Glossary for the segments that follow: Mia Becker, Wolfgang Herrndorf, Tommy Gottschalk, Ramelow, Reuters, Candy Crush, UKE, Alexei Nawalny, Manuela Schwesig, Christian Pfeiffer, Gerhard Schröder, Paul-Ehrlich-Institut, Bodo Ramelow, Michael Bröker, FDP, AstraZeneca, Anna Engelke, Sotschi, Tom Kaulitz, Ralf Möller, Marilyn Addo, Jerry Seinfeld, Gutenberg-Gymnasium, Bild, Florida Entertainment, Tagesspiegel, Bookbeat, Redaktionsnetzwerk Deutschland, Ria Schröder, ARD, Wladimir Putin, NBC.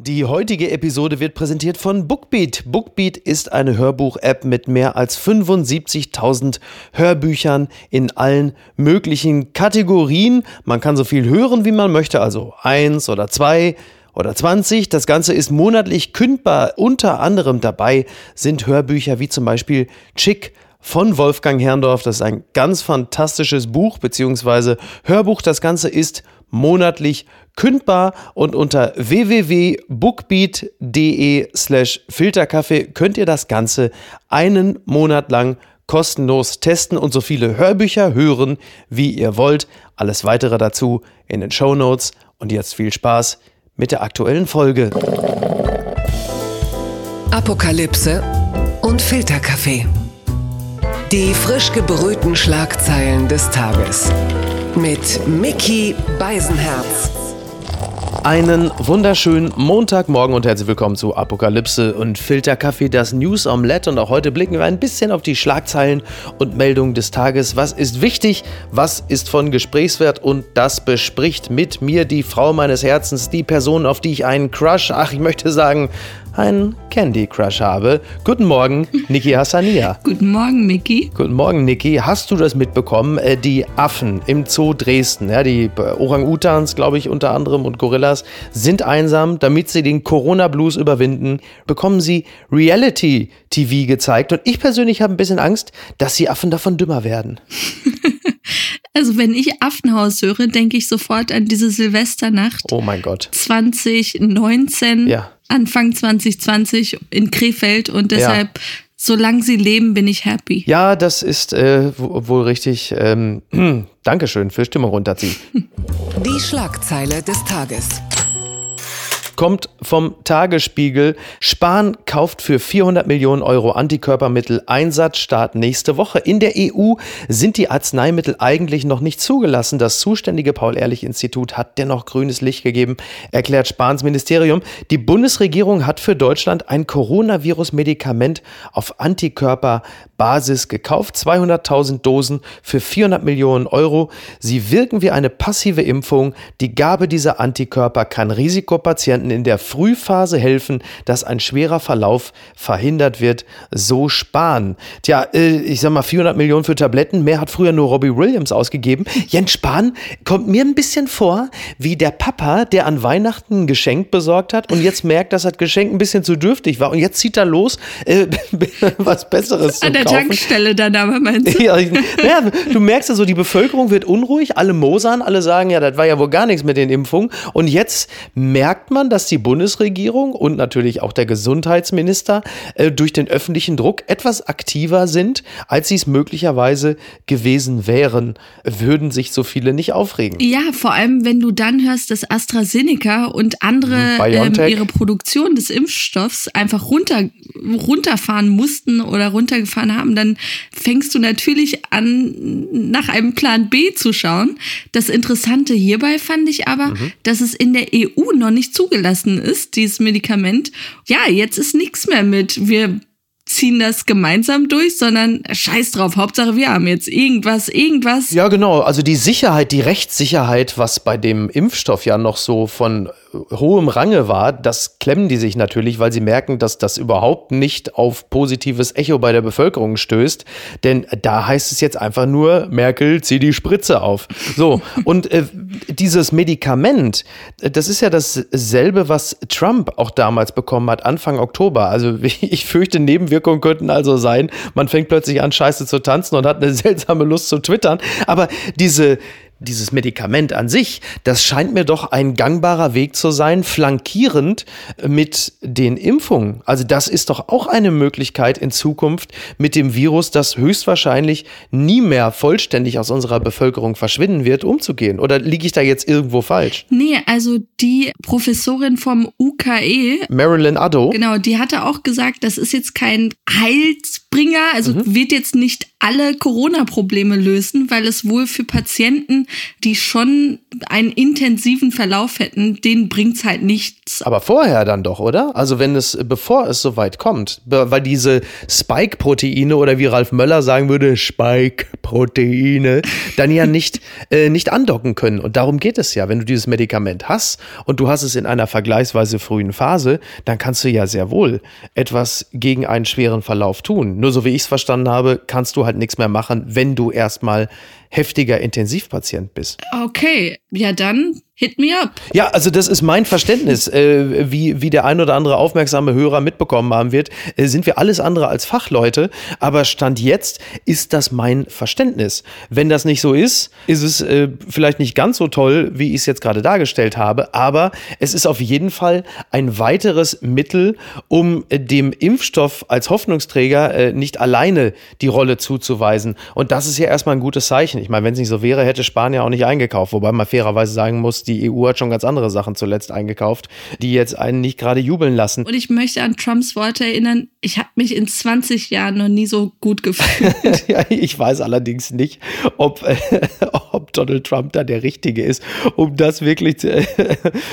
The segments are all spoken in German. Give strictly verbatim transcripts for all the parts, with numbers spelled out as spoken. Die heutige Episode wird präsentiert von Bookbeat. Bookbeat ist eine Hörbuch-App mit mehr als fünfundsiebzigtausend Hörbüchern in allen möglichen Kategorien. Man kann so viel hören, wie man möchte, also eins oder zwei oder zwanzig. Das Ganze ist monatlich kündbar. Unter anderem dabei sind Hörbücher wie zum Beispiel Chick von Wolfgang Herrndorf. Das ist ein ganz fantastisches Buch bzw. Hörbuch. Das Ganze ist monatlich kündbar und unter w w w punkt bookbeat punkt d e slash filterkaffee könnt ihr das Ganze einen Monat lang kostenlos testen und so viele Hörbücher hören, wie ihr wollt. Alles weitere dazu in den Shownotes und jetzt viel Spaß mit der aktuellen Folge. Apokalypse und Filterkaffee. Die frisch gebrühten Schlagzeilen des Tages. Mit Mickey Beisenherz. Einen wunderschönen Montagmorgen und herzlich willkommen zu Apokalypse und Filterkaffee, das News Omelette. Und auch heute blicken wir ein bisschen auf die Schlagzeilen und Meldungen des Tages. Was ist wichtig? Was ist von Gesprächswert? Und das bespricht mit mir die Frau meines Herzens, die Person, auf die ich einen Crush, ach, ich möchte sagen, einen Candy Crush habe. Guten Morgen, Niki Hassania. Guten Morgen, Mickey. Guten Morgen, Niki. Hast du das mitbekommen? Die Affen im Zoo Dresden, ja, die Orang-Utans, glaube ich, unter anderem und Gorillas, sind einsam. Damit sie den Corona-Blues überwinden, bekommen sie Reality-T V gezeigt. Und ich persönlich habe ein bisschen Angst, dass die Affen davon dümmer werden. Also wenn ich Affenhaus höre, denke ich sofort an diese Silvesternacht. Oh mein Gott. zwanzig neunzehn. Ja. Anfang zwanzig zwanzig in Krefeld und deshalb, ja, solange sie leben, bin ich happy. Ja, das ist äh, wohl richtig. Ähm, Dankeschön für Stimmung runterziehen. Die Schlagzeile des Tages. Kommt vom Tagesspiegel. Spahn kauft für vierhundert Millionen Euro Antikörpermittel Einsatzstart nächste Woche. In der E U sind die Arzneimittel eigentlich noch nicht zugelassen. Das zuständige Paul-Ehrlich-Institut hat dennoch grünes Licht gegeben, erklärt Spahns Ministerium. Die Bundesregierung hat für Deutschland ein Coronavirus-Medikament auf Antikörperbasis gekauft. zweihunderttausend Dosen für vierhundert Millionen Euro. Sie wirken wie eine passive Impfung. Die Gabe dieser Antikörper kann Risikopatienten in der Frühphase helfen, dass ein schwerer Verlauf verhindert wird, so Spahn. Tja, ich sag mal, vierhundert Millionen für Tabletten, mehr hat früher nur Robbie Williams ausgegeben. Jens Spahn kommt mir ein bisschen vor wie der Papa, der an Weihnachten ein Geschenk besorgt hat und jetzt merkt, dass das Geschenk ein bisschen zu dürftig war und jetzt zieht er los, äh, was Besseres zu kaufen. An der Tankstelle dann aber, meinst du? Ja, ja, du merkst ja so, die Bevölkerung wird unruhig, alle mosern, alle sagen, ja, das war ja wohl gar nichts mit den Impfungen und jetzt merkt man, dass dass die Bundesregierung und natürlich auch der Gesundheitsminister äh, durch den öffentlichen Druck etwas aktiver sind, als sie es möglicherweise gewesen wären, würden sich so viele nicht aufregen. Ja, vor allem, wenn du dann hörst, dass AstraZeneca und andere ähm, ihre Produktion des Impfstoffs einfach runter, runterfahren mussten oder runtergefahren haben, dann fängst du natürlich an, nach einem Plan B zu schauen. Das Interessante hierbei fand ich aber, mhm. dass es in der E U noch nicht zugelassen ist, dieses Medikament. Ja, jetzt ist nichts mehr mit, wir ziehen das gemeinsam durch, sondern scheiß drauf, Hauptsache wir haben jetzt irgendwas, irgendwas. Ja genau, also die Sicherheit, die Rechtssicherheit, was bei dem Impfstoff ja noch so von hohem Range war, das klemmen die sich natürlich, weil sie merken, dass das überhaupt nicht auf positives Echo bei der Bevölkerung stößt, denn da heißt es jetzt einfach nur, Merkel, zieh die Spritze auf. So, und äh, dieses Medikament, das ist ja dasselbe, was Trump auch damals bekommen hat, Anfang Oktober, also ich fürchte, Nebenwirkungen könnten also sein, man fängt plötzlich an, scheiße zu tanzen und hat eine seltsame Lust zu twittern, aber diese Dieses Medikament an sich, das scheint mir doch ein gangbarer Weg zu sein, flankierend mit den Impfungen. Also das ist doch auch eine Möglichkeit in Zukunft mit dem Virus, das höchstwahrscheinlich nie mehr vollständig aus unserer Bevölkerung verschwinden wird, umzugehen. Oder liege ich da jetzt irgendwo falsch? Nee, also die Professorin vom U K E, Marilyn Addo, genau, die hatte auch gesagt, das ist jetzt kein Heilsbringer, also mhm. wird jetzt nicht alle Corona-Probleme lösen, weil es wohl für Patienten, die schon einen intensiven Verlauf hätten, denen bringt's halt nichts. Aber vorher dann doch, oder? Also wenn es, bevor es soweit kommt, weil diese Spike-Proteine oder wie Ralf Möller sagen würde, Spike-Proteine, dann ja nicht, äh, nicht andocken können. Und darum geht es ja, wenn du dieses Medikament hast und du hast es in einer vergleichsweise frühen frühen Phase, dann kannst du ja sehr wohl etwas gegen einen schweren Verlauf tun. Nur so wie ich es verstanden habe, kannst du halt nichts mehr machen, wenn du erstmal heftiger Intensivpatient bist. Okay, ja dann hit me up. Ja, also das ist mein Verständnis. Äh, wie, wie der ein oder andere aufmerksame Hörer mitbekommen haben wird, äh, sind wir alles andere als Fachleute. Aber Stand jetzt ist das mein Verständnis. Wenn das nicht so ist, ist es äh, vielleicht nicht ganz so toll, wie ich es jetzt gerade dargestellt habe. Aber es ist auf jeden Fall ein weiteres Mittel, um äh, dem Impfstoff als Hoffnungsträger äh, nicht alleine die Rolle zuzuweisen. Und das ist ja erstmal ein gutes Zeichen. Ich meine, wenn es nicht so wäre, hätte Spanien ja auch nicht eingekauft. Wobei man fairerweise sagen muss, die E U hat schon ganz andere Sachen zuletzt eingekauft, die jetzt einen nicht gerade jubeln lassen. Und ich möchte an Trumps Worte erinnern, ich habe mich in zwanzig Jahren noch nie so gut gefühlt. Ja, ich weiß allerdings nicht, ob, äh, ob Donald Trump da der Richtige ist, um das wirklich äh,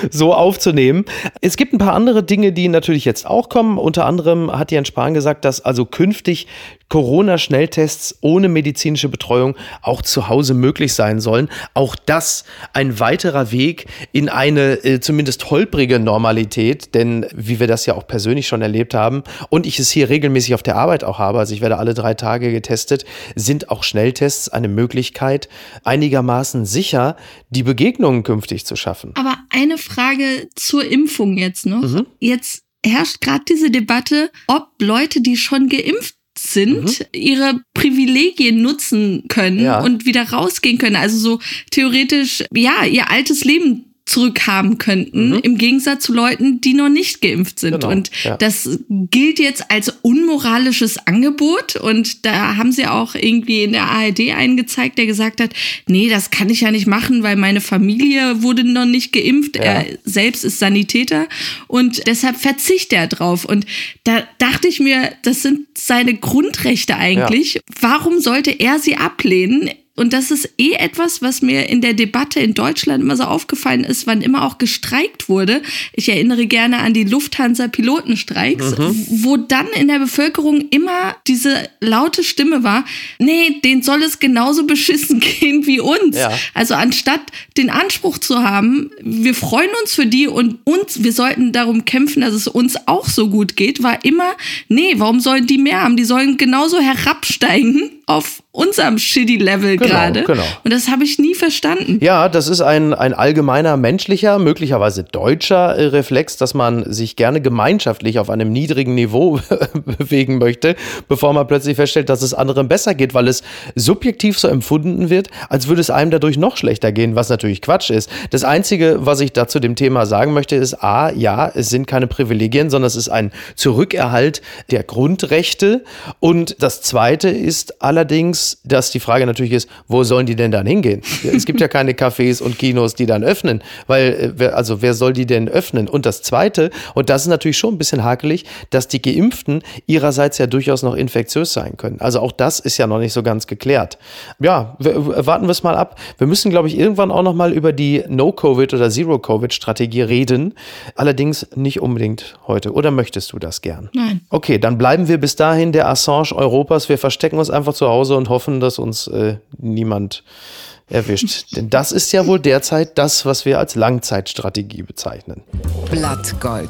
so aufzunehmen. Es gibt ein paar andere Dinge, die natürlich jetzt auch kommen. Unter anderem hat Jens Spahn gesagt, dass also künftig Corona-Schnelltests ohne medizinische Betreuung auch zu Hause möglich sein sollen. Auch das ein weiterer Weg in eine äh, zumindest holprige Normalität, denn wie wir das ja auch persönlich schon erlebt haben und ich es hier regelmäßig auf der Arbeit auch habe, also ich werde alle drei Tage getestet, sind auch Schnelltests eine Möglichkeit, einigermaßen sicher die Begegnungen künftig zu schaffen. Aber eine Frage zur Impfung jetzt noch. Mhm. Jetzt herrscht gerade diese Debatte, ob Leute, die schon geimpft sind, mhm. ihre Privilegien nutzen können ja. und wieder rausgehen können. Also so theoretisch, ja, ihr altes Leben zurückhaben könnten, mhm. im Gegensatz zu Leuten, die noch nicht geimpft sind. Genau. Und ja. das gilt jetzt als unmoralisches Angebot. Und da haben sie auch irgendwie in der A R D einen gezeigt, der gesagt hat, nee, das kann ich ja nicht machen, weil meine Familie wurde noch nicht geimpft. Ja. Er selbst ist Sanitäter und deshalb verzichtet er drauf. Und da dachte ich mir, das sind seine Grundrechte eigentlich. Ja. Warum sollte er sie ablehnen? Und das ist eh etwas, was mir in der Debatte in Deutschland immer so aufgefallen ist, wann immer auch gestreikt wurde. Ich erinnere gerne an die Lufthansa-Pilotenstreiks, mhm. wo dann in der Bevölkerung immer diese laute Stimme war, nee, denen soll es genauso beschissen gehen wie uns. Ja. Also anstatt den Anspruch zu haben, wir freuen uns für die und uns, wir sollten darum kämpfen, dass es uns auch so gut geht, war immer, nee, warum sollen die mehr haben? Die sollen genauso herabsteigen auf unserem Shitty-Level gerade. Genau, genau. Und das habe ich nie verstanden. Ja, das ist ein, ein allgemeiner menschlicher, möglicherweise deutscher äh, Reflex, dass man sich gerne gemeinschaftlich auf einem niedrigen Niveau bewegen möchte, bevor man plötzlich feststellt, dass es anderen besser geht, weil es subjektiv so empfunden wird, als würde es einem dadurch noch schlechter gehen, was natürlich Quatsch ist. Das Einzige, was ich da zu dem Thema sagen möchte, ist A, ja, es sind keine Privilegien, sondern es ist ein Zurückerhalt der Grundrechte. Und das Zweite ist allerdings, dass die Frage natürlich ist, wo sollen die denn dann hingehen? Es gibt ja keine Cafés und Kinos, die dann öffnen, weil, also wer soll die denn öffnen? Und das Zweite, und das ist natürlich schon ein bisschen hakelig, dass die Geimpften ihrerseits ja durchaus noch infektiös sein können. Also auch das ist ja noch nicht so ganz geklärt. Ja, wir, warten wir es mal ab. Wir müssen, glaube ich, irgendwann auch noch mal über die No-Covid- oder Zero-Covid-Strategie reden. Allerdings nicht unbedingt heute. Oder möchtest du das gern? Nein. Okay, dann bleiben wir bis dahin der Assange Europas. Wir verstecken uns einfach zu zu Hause und hoffen, dass uns äh, niemand erwischt. Denn das ist ja wohl derzeit das, was wir als Langzeitstrategie bezeichnen. Blattgold.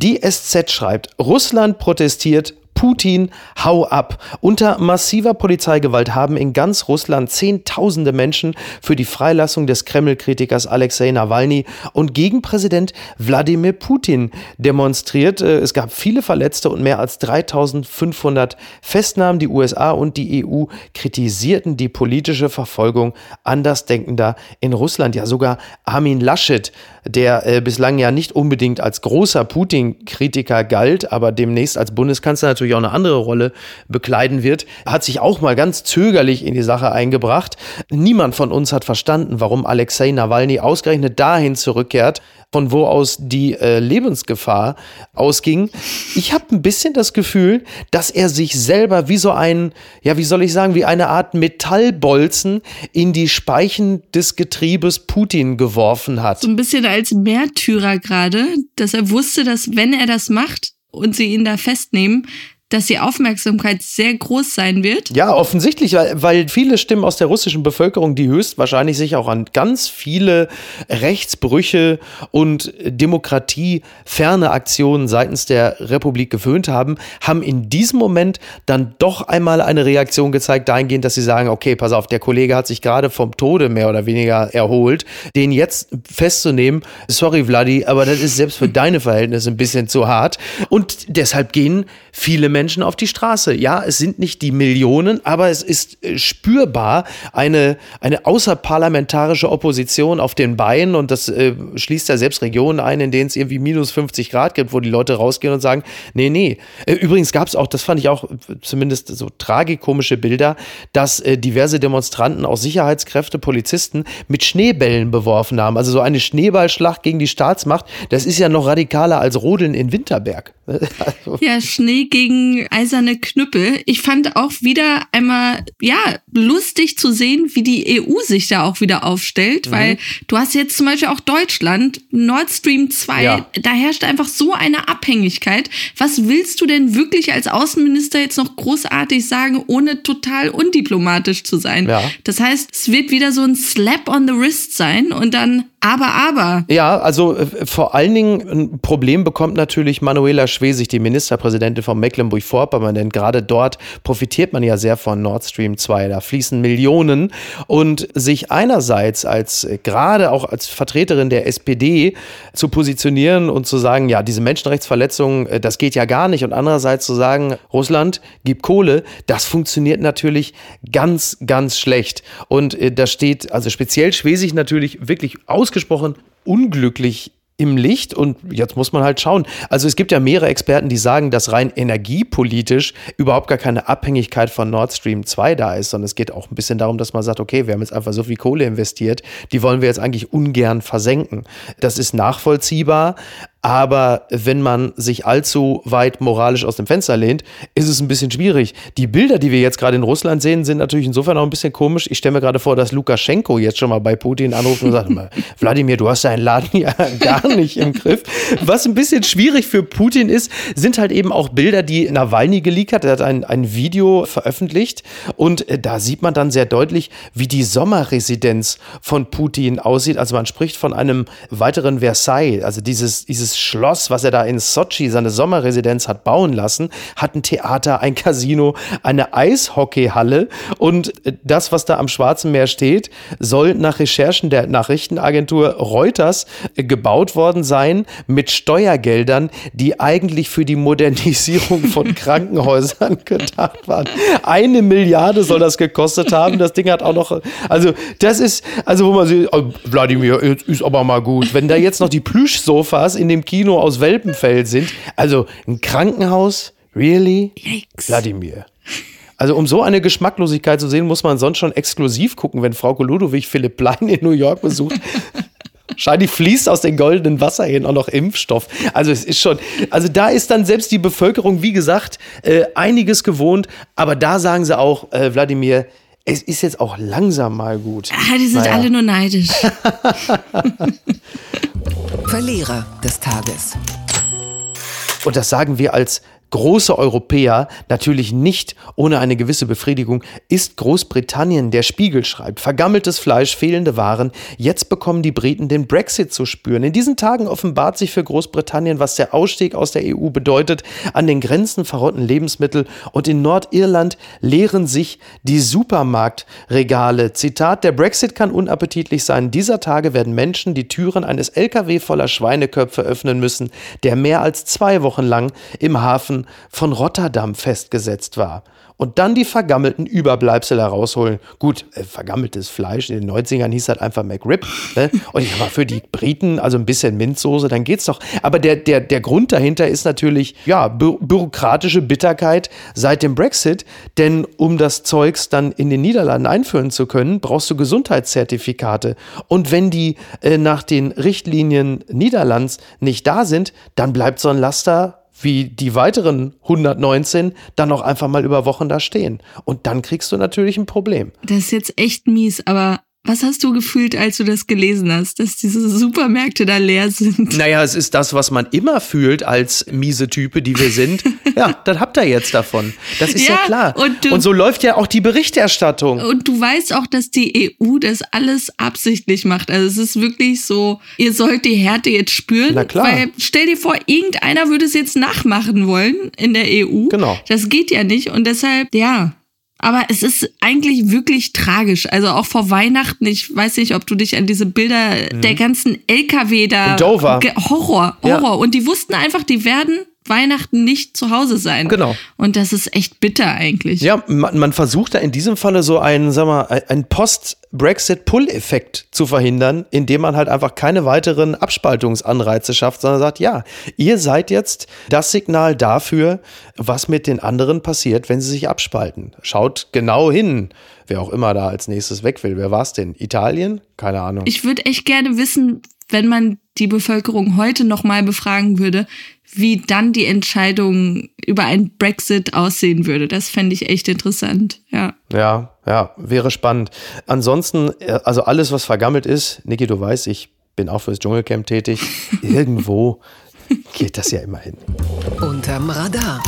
Die S Z schreibt, Russland protestiert, Putin, hau ab. Unter massiver Polizeigewalt haben in ganz Russland Zehntausende Menschen für die Freilassung des Kreml-Kritikers Alexei Nawalny und gegen Präsident Wladimir Putin demonstriert. Es gab viele Verletzte und mehr als dreitausendfünfhundert Festnahmen. Die U S A und die E U kritisierten die politische Verfolgung Andersdenkender in Russland. Ja, sogar Armin Laschet, der äh, bislang ja nicht unbedingt als großer Putin-Kritiker galt, aber demnächst als Bundeskanzler natürlich auch eine andere Rolle bekleiden wird, hat sich auch mal ganz zögerlich in die Sache eingebracht. Niemand von uns hat verstanden, warum Alexei Nawalny ausgerechnet dahin zurückkehrt, von wo aus die äh, Lebensgefahr ausging. Ich habe ein bisschen das Gefühl, dass er sich selber wie so ein, ja, wie soll ich sagen, wie eine Art Metallbolzen in die Speichen des Getriebes Putin geworfen hat. So ein bisschen als Märtyrer gerade, dass er wusste, dass wenn er das macht und sie ihn da festnehmen, dass die Aufmerksamkeit sehr groß sein wird. Ja, offensichtlich, weil, weil viele Stimmen aus der russischen Bevölkerung, die höchstwahrscheinlich sich auch an ganz viele Rechtsbrüche und demokratieferne Aktionen seitens der Republik gewöhnt haben, haben in diesem Moment dann doch einmal eine Reaktion gezeigt, dahingehend, dass sie sagen, okay, pass auf, der Kollege hat sich gerade vom Tode mehr oder weniger erholt, den jetzt festzunehmen, sorry Vladi, aber das ist selbst für deine Verhältnisse ein bisschen zu hart. Und deshalb gehen viele Menschen Menschen auf die Straße. Ja, es sind nicht die Millionen, aber es ist spürbar eine, eine außerparlamentarische Opposition auf den Beinen, und das äh, schließt ja selbst Regionen ein, in denen es irgendwie minus fünfzig Grad gibt, wo die Leute rausgehen und sagen, nee, nee. Übrigens gab es auch, das fand ich auch zumindest so tragikomische Bilder, dass äh, diverse Demonstranten, auch Sicherheitskräfte, Polizisten, mit Schneebällen beworfen haben. Also so eine Schneeballschlacht gegen die Staatsmacht, das ist ja noch radikaler als Rodeln in Winterberg. Also. Ja, Schnee gegen eiserne Knüppel. Ich fand auch wieder einmal, ja, lustig zu sehen, wie die E U sich da auch wieder aufstellt, mhm. weil du hast jetzt zum Beispiel auch Deutschland, Nord Stream zwei, ja. da herrscht einfach so eine Abhängigkeit. Was willst du denn wirklich als Außenminister jetzt noch großartig sagen, ohne total undiplomatisch zu sein? Ja. Das heißt, es wird wieder so ein Slap on the wrist sein und dann aber, aber. Ja, also äh, vor allen Dingen ein Problem bekommt natürlich Manuela Schwesig, die Ministerpräsidentin von Mecklenburg-Vorpommern, denn gerade dort profitiert man ja sehr von Nord Stream zwei. Da fließen Millionen, und sich einerseits als, gerade auch als Vertreterin der S P D zu positionieren und zu sagen, ja, diese Menschenrechtsverletzungen, das geht ja gar nicht, und andererseits zu sagen, Russland, gib Kohle, das funktioniert natürlich ganz, ganz schlecht. Und äh, da steht also speziell Schwesig natürlich wirklich aus ausgesprochen unglücklich im Licht, und jetzt muss man halt schauen. Also es gibt ja mehrere Experten, die sagen, dass rein energiepolitisch überhaupt gar keine Abhängigkeit von Nord Stream zwei da ist, sondern es geht auch ein bisschen darum, dass man sagt, okay, wir haben jetzt einfach so viel Kohle investiert, die wollen wir jetzt eigentlich ungern versenken. Das ist nachvollziehbar, aber wenn man sich allzu weit moralisch aus dem Fenster lehnt, ist es ein bisschen schwierig. Die Bilder, die wir jetzt gerade in Russland sehen, sind natürlich insofern auch ein bisschen komisch. Ich stelle mir gerade vor, dass Lukaschenko jetzt schon mal bei Putin anruft und sagt, Wladimir, du hast deinen Laden ja gar nicht im Griff. Was ein bisschen schwierig für Putin ist, sind halt eben auch Bilder, die Nawalny geleakt hat. Er hat ein, ein Video veröffentlicht, und da sieht man dann sehr deutlich, wie die Sommerresidenz von Putin aussieht. Also man spricht von einem weiteren Versailles, also dieses, dieses Schloss, was er da in Sotschi, seine Sommerresidenz, hat bauen lassen, hat ein Theater, ein Casino, eine Eishockeyhalle, und das, was da am Schwarzen Meer steht, soll nach Recherchen der Nachrichtenagentur Reuters gebaut worden sein mit Steuergeldern, die eigentlich für die Modernisierung von Krankenhäusern gedacht waren. Eine Milliarde soll das gekostet haben. Das Ding hat auch noch, also das ist, also wo man sieht, oh, Wladimir, ist aber mal gut. Wenn da jetzt noch die Plüschsofas in dem Kino aus Welpenfell sind. Also ein Krankenhaus, really? Yikes. Wladimir. Also um so eine Geschmacklosigkeit zu sehen, muss man sonst schon exklusiv gucken, wenn Frau Ludowig Philipp Plein in New York besucht. Scheinlich fließt aus den goldenen Wasserhähnen auch noch Impfstoff. Also es ist schon, also da ist dann selbst die Bevölkerung, wie gesagt, äh, einiges gewohnt. Aber da sagen sie auch, äh, Wladimir, es ist jetzt auch langsam mal gut. Ah, die sind naja. alle nur neidisch. Verlierer des Tages. Und das sagen wir als große Europäer natürlich nicht ohne eine gewisse Befriedigung. Ist Großbritannien, der Spiegel schreibt, vergammeltes Fleisch, fehlende Waren, jetzt bekommen die Briten den Brexit zu spüren. In diesen Tagen offenbart sich für Großbritannien, was der Ausstieg aus der E U bedeutet. An den Grenzen verrotten Lebensmittel, und in Nordirland leeren sich die Supermarktregale. Zitat, der Brexit kann unappetitlich sein. Dieser Tage werden Menschen die Türen eines L K W voller Schweineköpfe öffnen müssen, der mehr als zwei Wochen lang im Hafen von Rotterdam festgesetzt war. Und dann die vergammelten Überbleibsel herausholen. Gut, äh, vergammeltes Fleisch, in den neunzigern hieß das einfach McRib. Ne? Und ich war für die Briten, also ein bisschen Minzsoße, dann geht's doch. Aber der, der, der Grund dahinter ist natürlich, ja, bü- bürokratische Bitterkeit seit dem Brexit. Denn um das Zeugs dann in den Niederlanden einführen zu können, brauchst du Gesundheitszertifikate. Und wenn die äh, nach den Richtlinien Niederlands nicht da sind, dann bleibt so ein Laster wie die weiteren hundertneunzehn dann noch einfach mal über Wochen da stehen. Und dann kriegst du natürlich ein Problem. Das ist jetzt echt mies, aber Was hast du gefühlt, als du das gelesen hast, dass diese Supermärkte da leer sind? Naja, es ist das, was man immer fühlt als miese Type, die wir sind. Ja, das habt ihr jetzt davon. Das ist ja, ja klar. Und, du, und so läuft ja auch die Berichterstattung. Und du weißt auch, dass die E U das alles absichtlich macht. Also es ist wirklich so, ihr sollt die Härte jetzt spüren. Na klar. Weil stell dir vor, irgendeiner würde es jetzt nachmachen wollen in der E U. Genau. Das geht ja nicht und deshalb, ja... Aber es ist eigentlich wirklich tragisch. Also auch vor Weihnachten, ich weiß nicht, ob du dich an diese Bilder mhm. der ganzen L K W da... In Dover. Horror, Horror. Ja. Und die wussten einfach, die werden... Weihnachten nicht zu Hause sein. Genau. Und das ist echt bitter eigentlich. Ja, man, man versucht da in diesem Falle so einen, sag mal, einen Post-Brexit-Pull-Effekt zu verhindern, indem man halt einfach keine weiteren Abspaltungsanreize schafft, sondern sagt, ja, ihr seid jetzt das Signal dafür, was mit den anderen passiert, wenn sie sich abspalten. Schaut genau hin, wer auch immer da als nächstes weg will. Wer war es denn? Italien? Keine Ahnung. Ich würde echt gerne wissen, wenn man die Bevölkerung heute nochmal befragen würde, wie dann die Entscheidung über einen Brexit aussehen würde. Das fände ich echt interessant, ja. Ja, ja, wäre spannend. Ansonsten, also alles, was vergammelt ist, Niki, du weißt, ich bin auch fürs Dschungelcamp tätig, irgendwo geht das ja immer hin. Unterm Radar.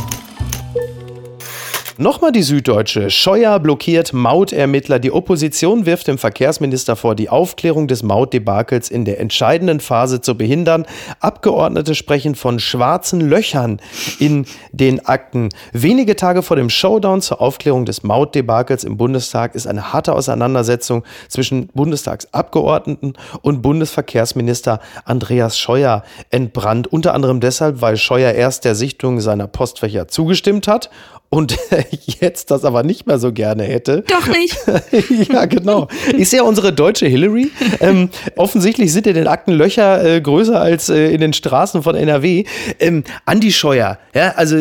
Nochmal die Süddeutsche. Scheuer blockiert Mautermittler. Die Opposition wirft dem Verkehrsminister vor, die Aufklärung des Mautdebakels in der entscheidenden Phase zu behindern. Abgeordnete sprechen von schwarzen Löchern in den Akten. Wenige Tage vor dem Showdown zur Aufklärung des Mautdebakels im Bundestag ist eine harte Auseinandersetzung zwischen Bundestagsabgeordneten und Bundesverkehrsminister Andreas Scheuer entbrannt. Unter anderem deshalb, weil Scheuer erst der Sichtung seiner Postfächer zugestimmt hat und jetzt das aber nicht mehr so gerne hätte. Doch nicht. Ja, genau. Ist ja unsere deutsche Hillary. Ähm, offensichtlich sind in den Akten Löcher äh, größer als äh, in den Straßen von N R W. Ähm, Andi Scheuer, ja, also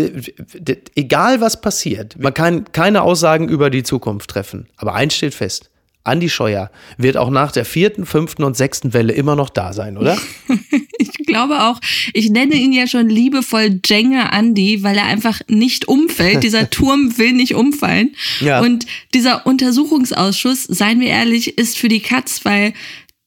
d- egal was passiert, man kann keine Aussagen über die Zukunft treffen. Aber eins steht fest. Andi Scheuer wird auch nach der vierten, fünften und sechsten Welle immer noch da sein, oder? Ich glaube auch. Ich nenne ihn ja schon liebevoll Jenga Andi, weil er einfach nicht umfällt. Dieser Turm will nicht umfallen. Ja. Und dieser Untersuchungsausschuss, seien wir ehrlich, ist für die Katz, weil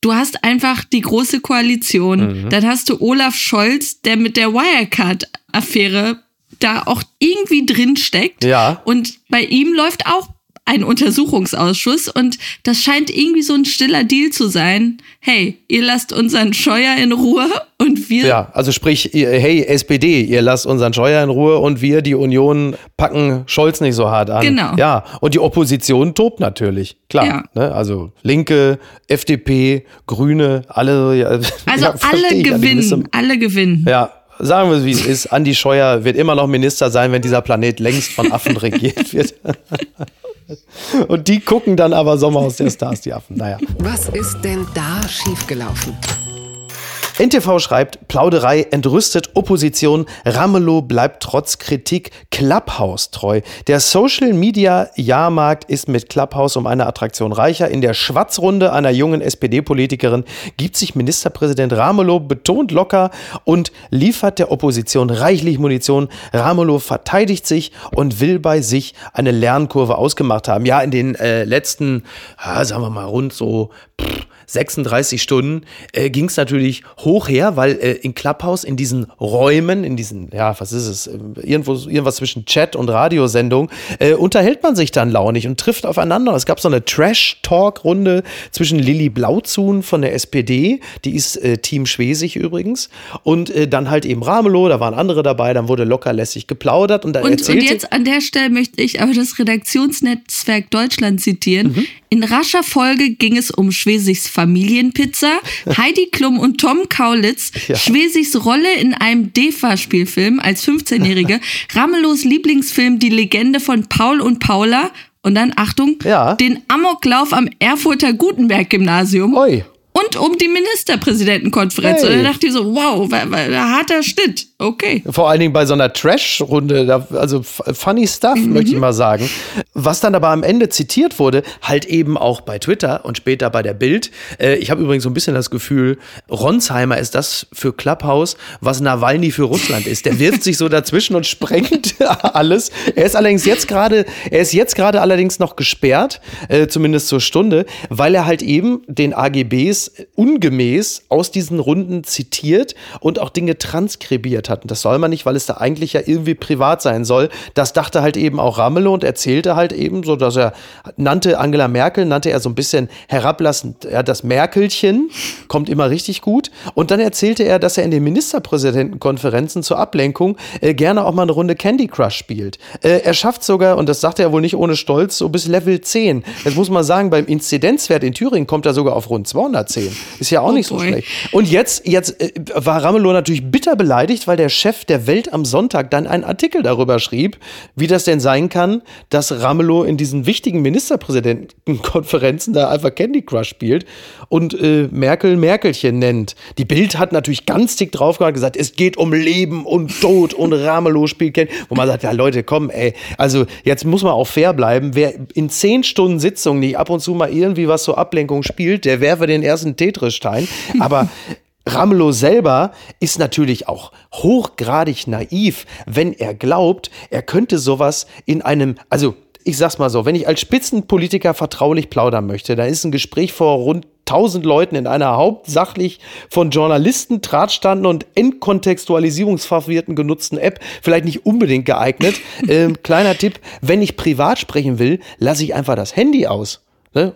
du hast einfach die große Koalition. Mhm. Dann hast du Olaf Scholz, der mit der Wirecard-Affäre da auch irgendwie drin steckt. Ja. Und bei ihm läuft auch ein Untersuchungsausschuss und das scheint irgendwie so ein stiller Deal zu sein. Hey, ihr lasst unseren Scheuer in Ruhe und wir... Ja, also sprich, hey S P D, ihr lasst unseren Scheuer in Ruhe und wir, die Union, packen Scholz nicht so hart an. Genau. Ja, und die Opposition tobt natürlich, klar. Ja. Ne? Also Linke, F D P, Grüne, alle... Ja, also ja, alle gewinnen, alle gewinnen. Ja. Sagen wir es, wie es ist. Andi Scheuer wird immer noch Minister sein, wenn dieser Planet längst von Affen regiert wird. Und die gucken dann aber Sommer aus der Stars, die Affen. Naja. Was ist denn da schiefgelaufen? N T V schreibt, Plauderei entrüstet Opposition, Ramelow bleibt trotz Kritik Clubhouse treu. Der Social-Media-Jahrmarkt ist mit Clubhouse um eine Attraktion reicher. In der Schwatzrunde einer jungen S P D-Politikerin gibt sich Ministerpräsident Ramelow betont locker und liefert der Opposition reichlich Munition. Ramelow verteidigt sich und will bei sich eine Lernkurve ausgemacht haben. Ja, in den äh, letzten, ah, sagen wir mal, rund so... Pff, sechsunddreißig Stunden äh, ging es natürlich hoch her, weil äh, in Clubhouse, in diesen Räumen, in diesen, ja, was ist es, irgendwo, irgendwas zwischen Chat und Radiosendung, äh, unterhält man sich dann launig und trifft aufeinander. Es gab so eine Trash-Talk-Runde zwischen Lilly Blauzun von der S P D, die ist äh, Team Schwesig übrigens, und äh, dann halt eben Ramelow, da waren andere dabei, dann wurde lockerlässig geplaudert. Und, dann und, und jetzt an der Stelle möchte ich aber das Redaktionsnetzwerk Deutschland zitieren. Mhm. In rascher Folge ging es um Schwesigs Familienpizza, Heidi Klum und Tom Kaulitz, ja. Schwesigs Rolle in einem D E F A-Spielfilm als fünfzehnjährige, Ramelows Lieblingsfilm Die Legende von Paul und Paula und dann, Achtung, ja. den Amoklauf am Erfurter Gutenberg-Gymnasium. Oi. Und um die Ministerpräsidentenkonferenz. Hey. Und da dachte ich so, wow, harter Schnitt. okay. Vor allen Dingen bei so einer Trash-Runde, also funny stuff, mhm. möchte ich mal sagen. Was dann aber am Ende zitiert wurde, halt eben auch bei Twitter und später bei der Bild. Ich habe übrigens so ein bisschen das Gefühl, Ronzheimer ist das für Clubhouse, was Nawalny für Russland ist. Der wirft sich so dazwischen und sprengt alles. Er ist allerdings jetzt gerade, er ist jetzt gerade allerdings noch gesperrt, zumindest zur Stunde, weil er halt eben den A G Bs ungemäß aus diesen Runden zitiert und auch Dinge transkribiert hat. Und das soll man nicht, weil es da eigentlich ja irgendwie privat sein soll. Das dachte halt eben auch Ramelow und erzählte halt eben so, dass er nannte Angela Merkel, nannte er so ein bisschen herablassend, ja, das Merkelchen, kommt immer richtig gut. Und dann erzählte er, dass er in den Ministerpräsidentenkonferenzen zur Ablenkung äh, gerne auch mal eine Runde Candy Crush spielt. Äh, er schafft sogar, und das sagte er wohl nicht ohne Stolz, so bis Level zehn. Jetzt muss man sagen, beim Inzidenzwert in Thüringen kommt er sogar auf rund zweihundertzehn. Ist ja auch oh nicht so boy. schlecht. Und jetzt, jetzt äh, war Ramelow natürlich bitter beleidigt, weil der Chef der Welt am Sonntag dann einen Artikel darüber schrieb, wie das denn sein kann, dass Ramelow in diesen wichtigen Ministerpräsidentenkonferenzen da einfach Candy Crush spielt und äh, Merkel Merkelchen nennt. Die Bild hat natürlich ganz dick draufgehauen und gesagt, es geht um Leben und Tod und Ramelow spielt Candy. Wo man sagt, ja Leute, komm ey, also jetzt muss man auch fair bleiben. Wer in zehn Stunden Sitzung nicht ab und zu mal irgendwie was zur Ablenkung spielt, der werfe den ersten Tetris-Stein. Aber Ramelow selber ist natürlich auch hochgradig naiv, wenn er glaubt, er könnte sowas in einem, also ich sag's mal so, wenn ich als Spitzenpolitiker vertraulich plaudern möchte, dann ist ein Gespräch vor rund tausend Leuten in einer hauptsachlich von Journalisten, Tratstanden und entkontextualisierungsverwirrten genutzten App vielleicht nicht unbedingt geeignet. ähm, kleiner Tipp, wenn ich privat sprechen will, lasse ich einfach das Handy aus.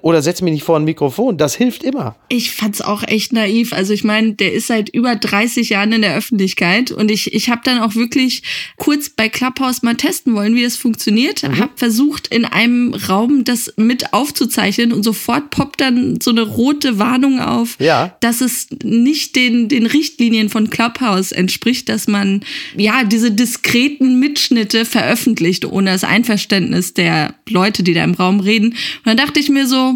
Oder setz mich nicht vor ein Mikrofon, das hilft immer. Ich fand's auch echt naiv. Also ich meine, der ist seit über dreißig Jahren in der Öffentlichkeit und ich ich habe dann auch wirklich kurz bei Clubhouse mal testen wollen, wie das funktioniert. Mhm. Hab versucht, in einem Raum das mit aufzuzeichnen und sofort poppt dann so eine rote Warnung auf, ja, dass es nicht den den Richtlinien von Clubhouse entspricht, dass man ja diese diskreten Mitschnitte veröffentlicht, ohne das Einverständnis der Leute, die da im Raum reden. Und dann dachte ich mir so,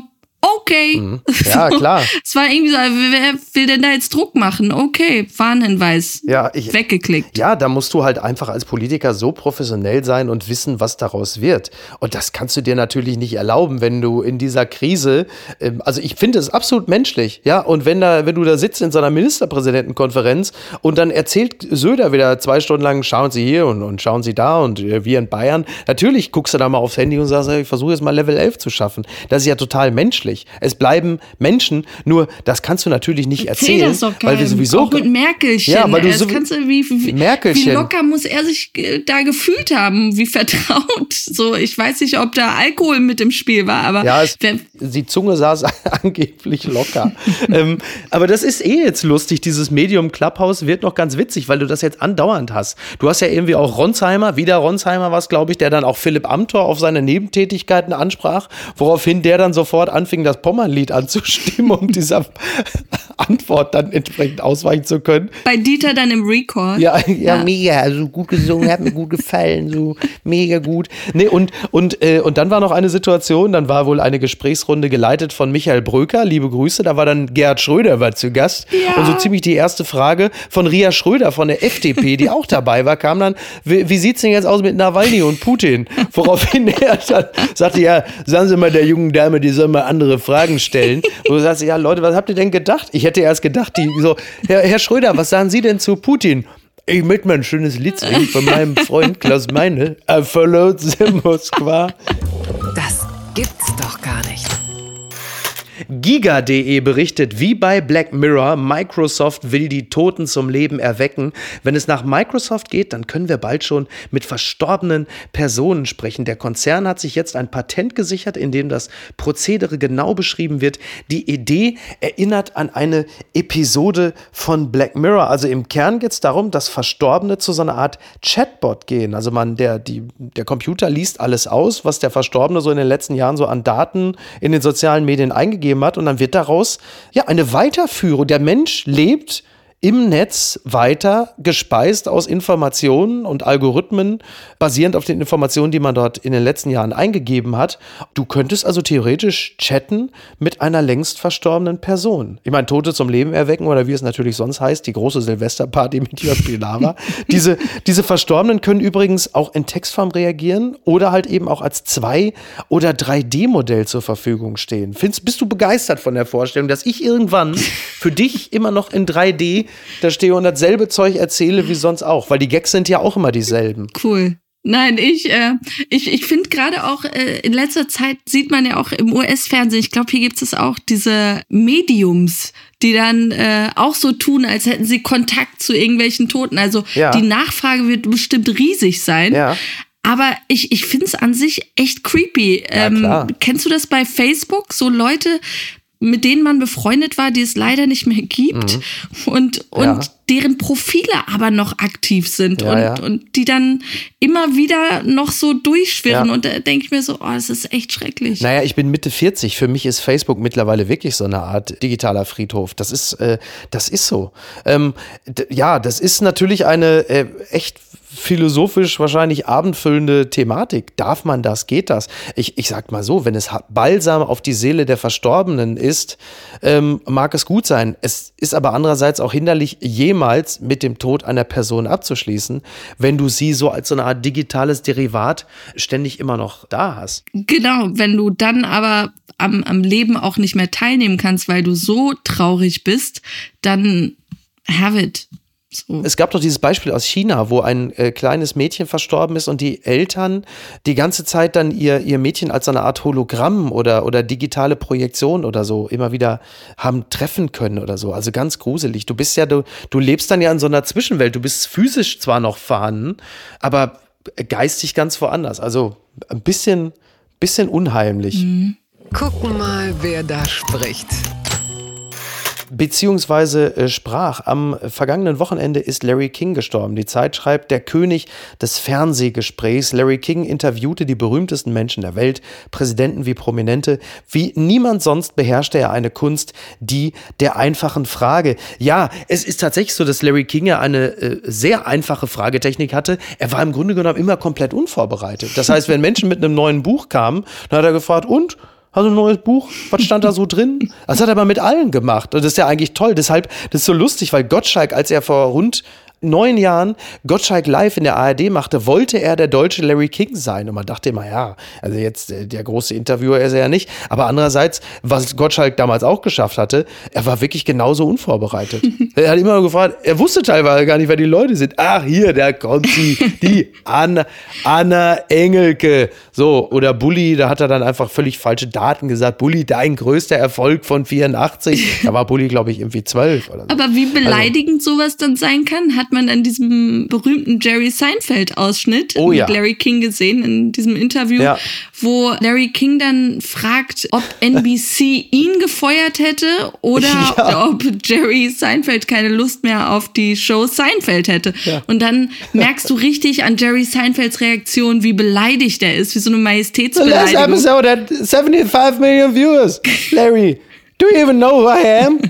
okay. Mhm. Ja, so, klar. Es war irgendwie so, wer will denn da jetzt Druck machen? Okay, Warnhinweis, ja, ich, weggeklickt. Ja, da musst du halt einfach als Politiker so professionell sein und wissen, was daraus wird. Und das kannst du dir natürlich nicht erlauben, wenn du in dieser Krise, ähm, also ich finde es absolut menschlich, ja, und wenn da, wenn du da sitzt in so einer Ministerpräsidentenkonferenz und dann erzählt Söder wieder zwei Stunden lang, schauen Sie hier und, und schauen Sie da und äh, wir in Bayern, natürlich guckst du da mal aufs Handy und sagst, ich versuche jetzt mal Level elf zu schaffen. Das ist ja total menschlich. Es bleiben Menschen, nur das kannst du natürlich nicht erzählen, erzähl das doch keinem, weil wir sowieso auch mit Merkelchen. Ja, weil du so kannst du, wie, wie, Merkelchen. Wie locker muss er sich da gefühlt haben, wie vertraut. So, ich weiß nicht, ob da Alkohol mit im Spiel war, aber ja, es, wer, die Zunge saß angeblich locker. ähm, aber das ist eh jetzt lustig. Dieses Medium Clubhouse wird noch ganz witzig, weil du das jetzt andauernd hast. Du hast ja irgendwie auch Ronzheimer, wieder Ronzheimer war es, glaube ich, der dann auch Philipp Amthor auf seine Nebentätigkeiten ansprach, woraufhin der dann sofort anfing, das Pommernlied anzustimmen, um dieser Antwort dann entsprechend ausweichen zu können. Bei Dieter dann im Record. Ja, ja, ja, mega, also gut gesungen, hat mir gut gefallen, so mega gut. Nee, und, und, äh, und dann war noch eine Situation, dann war wohl eine Gesprächsrunde geleitet von Michael Bröker, liebe Grüße, da war dann Gerhard Schröder war zu Gast, ja, und so ziemlich die erste Frage von Ria Schröder von der F D P, die auch dabei war, kam dann, wie, wie sieht's denn jetzt aus mit Nawalny und Putin? Woraufhin er dann sagte, ja, sagen Sie mal der jungen Dame, die soll mal andere Fragen stellen, wo du sagst, ja Leute, was habt ihr denn gedacht? Ich hätte erst gedacht, die so, Herr, Herr Schröder, was sagen Sie denn zu Putin? Ich möchte mal ein schönes Lied singen von meinem Freund Klaus Meine. I followed the Moskwa. Das gibt's doch gar nicht. Giga punkt de berichtet, wie bei Black Mirror, Microsoft will die Toten zum Leben erwecken. Wenn es nach Microsoft geht, dann können wir bald schon mit verstorbenen Personen sprechen. Der Konzern hat sich jetzt ein Patent gesichert, in dem das Prozedere genau beschrieben wird. Die Idee erinnert an eine Episode von Black Mirror. Also im Kern geht es darum, dass Verstorbene zu so einer Art Chatbot gehen. Also man, der, die, der Computer liest alles aus, was der Verstorbene so in den letzten Jahren so an Daten in den sozialen Medien eingegeben hat. Und dann wird daraus ja eine Weiterführung. Der Mensch lebt im Netz weiter gespeist aus Informationen und Algorithmen, basierend auf den Informationen, die man dort in den letzten Jahren eingegeben hat. Du könntest also theoretisch chatten mit einer längst verstorbenen Person. Ich meine, Tote zum Leben erwecken oder wie es natürlich sonst heißt, die große Silvesterparty mit Jörg Pilawa. Diese, diese Verstorbenen können übrigens auch in Textform reagieren oder halt eben auch als zwei- oder drei D Modell zur Verfügung stehen. Findest, bist du begeistert von der Vorstellung, dass ich irgendwann für dich immer noch in drei D da stehe und dasselbe Zeug erzähle wie sonst auch, weil die Gags sind ja auch immer dieselben. Cool. Nein, ich äh, ich, ich finde gerade auch, äh, in letzter Zeit sieht man ja auch im U S-Fernsehen, ich glaube, hier gibt es auch diese Mediums, die dann äh, auch so tun, als hätten sie Kontakt zu irgendwelchen Toten. Also ja. Die Nachfrage wird bestimmt riesig sein. Ja. Aber ich, ich finde es an sich echt creepy. Ähm, ja, kennst du das bei Facebook? So Leute, mit denen man befreundet war, die es leider nicht mehr gibt, mhm. und, und ja. deren Profile aber noch aktiv sind ja, und, ja. und die dann immer wieder noch so durchschwirren. Ja. Und da denke ich mir so, oh, das ist echt schrecklich. Naja, ich bin Mitte vierzig. Für mich ist Facebook mittlerweile wirklich so eine Art digitaler Friedhof. Das ist, äh, das ist so. Ähm, d- ja, das ist natürlich eine äh, echt philosophisch wahrscheinlich abendfüllende Thematik. Darf man das? Geht das? Ich, ich sag mal so, wenn es Balsam auf die Seele der Verstorbenen ist, ähm, mag es gut sein. Es ist aber andererseits auch hinderlich, jemals mit dem Tod einer Person abzuschließen, wenn du sie so als so eine Art digitales Derivat ständig immer noch da hast. Genau, wenn du dann aber am, am Leben auch nicht mehr teilnehmen kannst, weil du so traurig bist, dann have it. So. Es gab doch dieses Beispiel aus China, wo ein äh, kleines Mädchen verstorben ist und die Eltern die ganze Zeit dann ihr, ihr Mädchen als eine Art Hologramm oder, oder digitale Projektion oder so immer wieder haben treffen können oder so. Also ganz gruselig. Du bist ja, du, du lebst dann ja in so einer Zwischenwelt. Du bist physisch zwar noch vorhanden, aber geistig ganz woanders. Also ein bisschen, bisschen unheimlich. Mhm. Gucken mal, wer da spricht. Beziehungsweise äh, sprach. Am vergangenen Wochenende ist Larry King gestorben. Die Zeit schreibt, der König des Fernsehgesprächs. Larry King interviewte die berühmtesten Menschen der Welt, Präsidenten wie Prominente. Wie niemand sonst beherrschte er eine Kunst, die der einfachen Frage. Ja, es ist tatsächlich so, dass Larry King ja eine äh, sehr einfache Fragetechnik hatte. Er war im Grunde genommen immer komplett unvorbereitet. Das heißt, wenn Menschen mit einem neuen Buch kamen, dann hat er gefragt, und? Hast du ein neues Buch? Was stand da so drin? Das hat er aber mit allen gemacht. Und das ist ja eigentlich toll. Deshalb, das ist so lustig, weil Gottschalk, als er vor rund neun Jahren Gottschalk live in der A R D machte, wollte er der deutsche Larry King sein. Und man dachte immer, ja, also jetzt der große Interviewer ist er ja nicht. Aber andererseits, was Gottschalk damals auch geschafft hatte, er war wirklich genauso unvorbereitet. Er hat immer gefragt, er wusste teilweise gar nicht, wer die Leute sind. Ach, hier, da kommt sie, die Anna, Anna Engelke. So, oder Bulli, da hat er dann einfach völlig falsche Daten gesagt. Bulli, dein größter Erfolg von vierundachtzig. Da war Bulli, glaube ich, irgendwie zwölf oder so. Aber wie beleidigend also, sowas dann sein kann, hat man an diesem berühmten Jerry Seinfeld-Ausschnitt oh, mit ja. Larry King gesehen, in diesem Interview, ja. wo Larry King dann fragt, ob N B C ihn gefeuert hätte oder ja. ob Jerry Seinfeld keine Lust mehr auf die Show Seinfeld hätte. Ja. Und dann merkst du richtig an Jerry Seinfelds Reaktion, wie beleidigt er ist, wie so eine Majestätsbeleidigung. The last episode had seventy-five million viewers. Larry, do you even know who I am?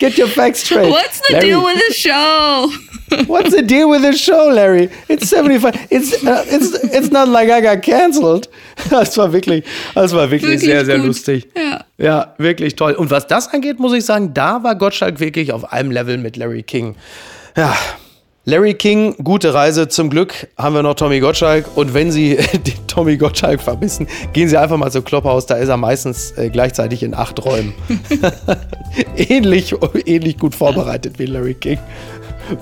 Get your facts straight. What's the Larry. deal with the show? What's the deal with the show, Larry? It's seventy-five. It's uh, it's it's not like I got cancelled. Das war wirklich, das war wirklich, wirklich sehr, sehr gut. lustig. Ja. ja, wirklich toll. Und was das angeht, muss ich sagen, da war Gottschalk wirklich auf einem Level mit Larry King. Ja. Larry King, gute Reise. Zum Glück haben wir noch Tommy Gottschalk. Und wenn Sie den Tommy Gottschalk vermissen, gehen Sie einfach mal zum Clubhouse. Da ist er meistens äh, gleichzeitig in acht Räumen. ähnlich, ähnlich gut vorbereitet wie Larry King.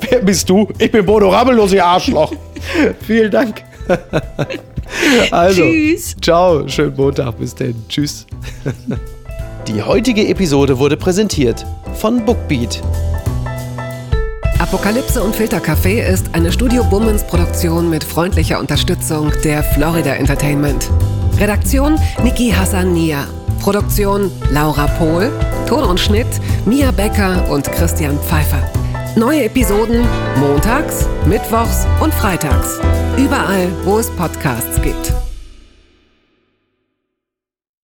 Wer bist du? Ich bin Bodo Ramelow, ihr Arschloch. Vielen Dank. Also, tschüss. Ciao, schönen Montag. Bis denn. Tschüss. Die heutige Episode wurde präsentiert von Bookbeat. Apokalypse und Filterkaffee ist eine Studio Bummens Produktion mit freundlicher Unterstützung der Florida Entertainment. Redaktion Niki Hassania. Produktion Laura Pohl. Ton und Schnitt Mia Becker und Christian Pfeiffer. Neue Episoden montags, mittwochs und freitags. Überall, wo es Podcasts gibt.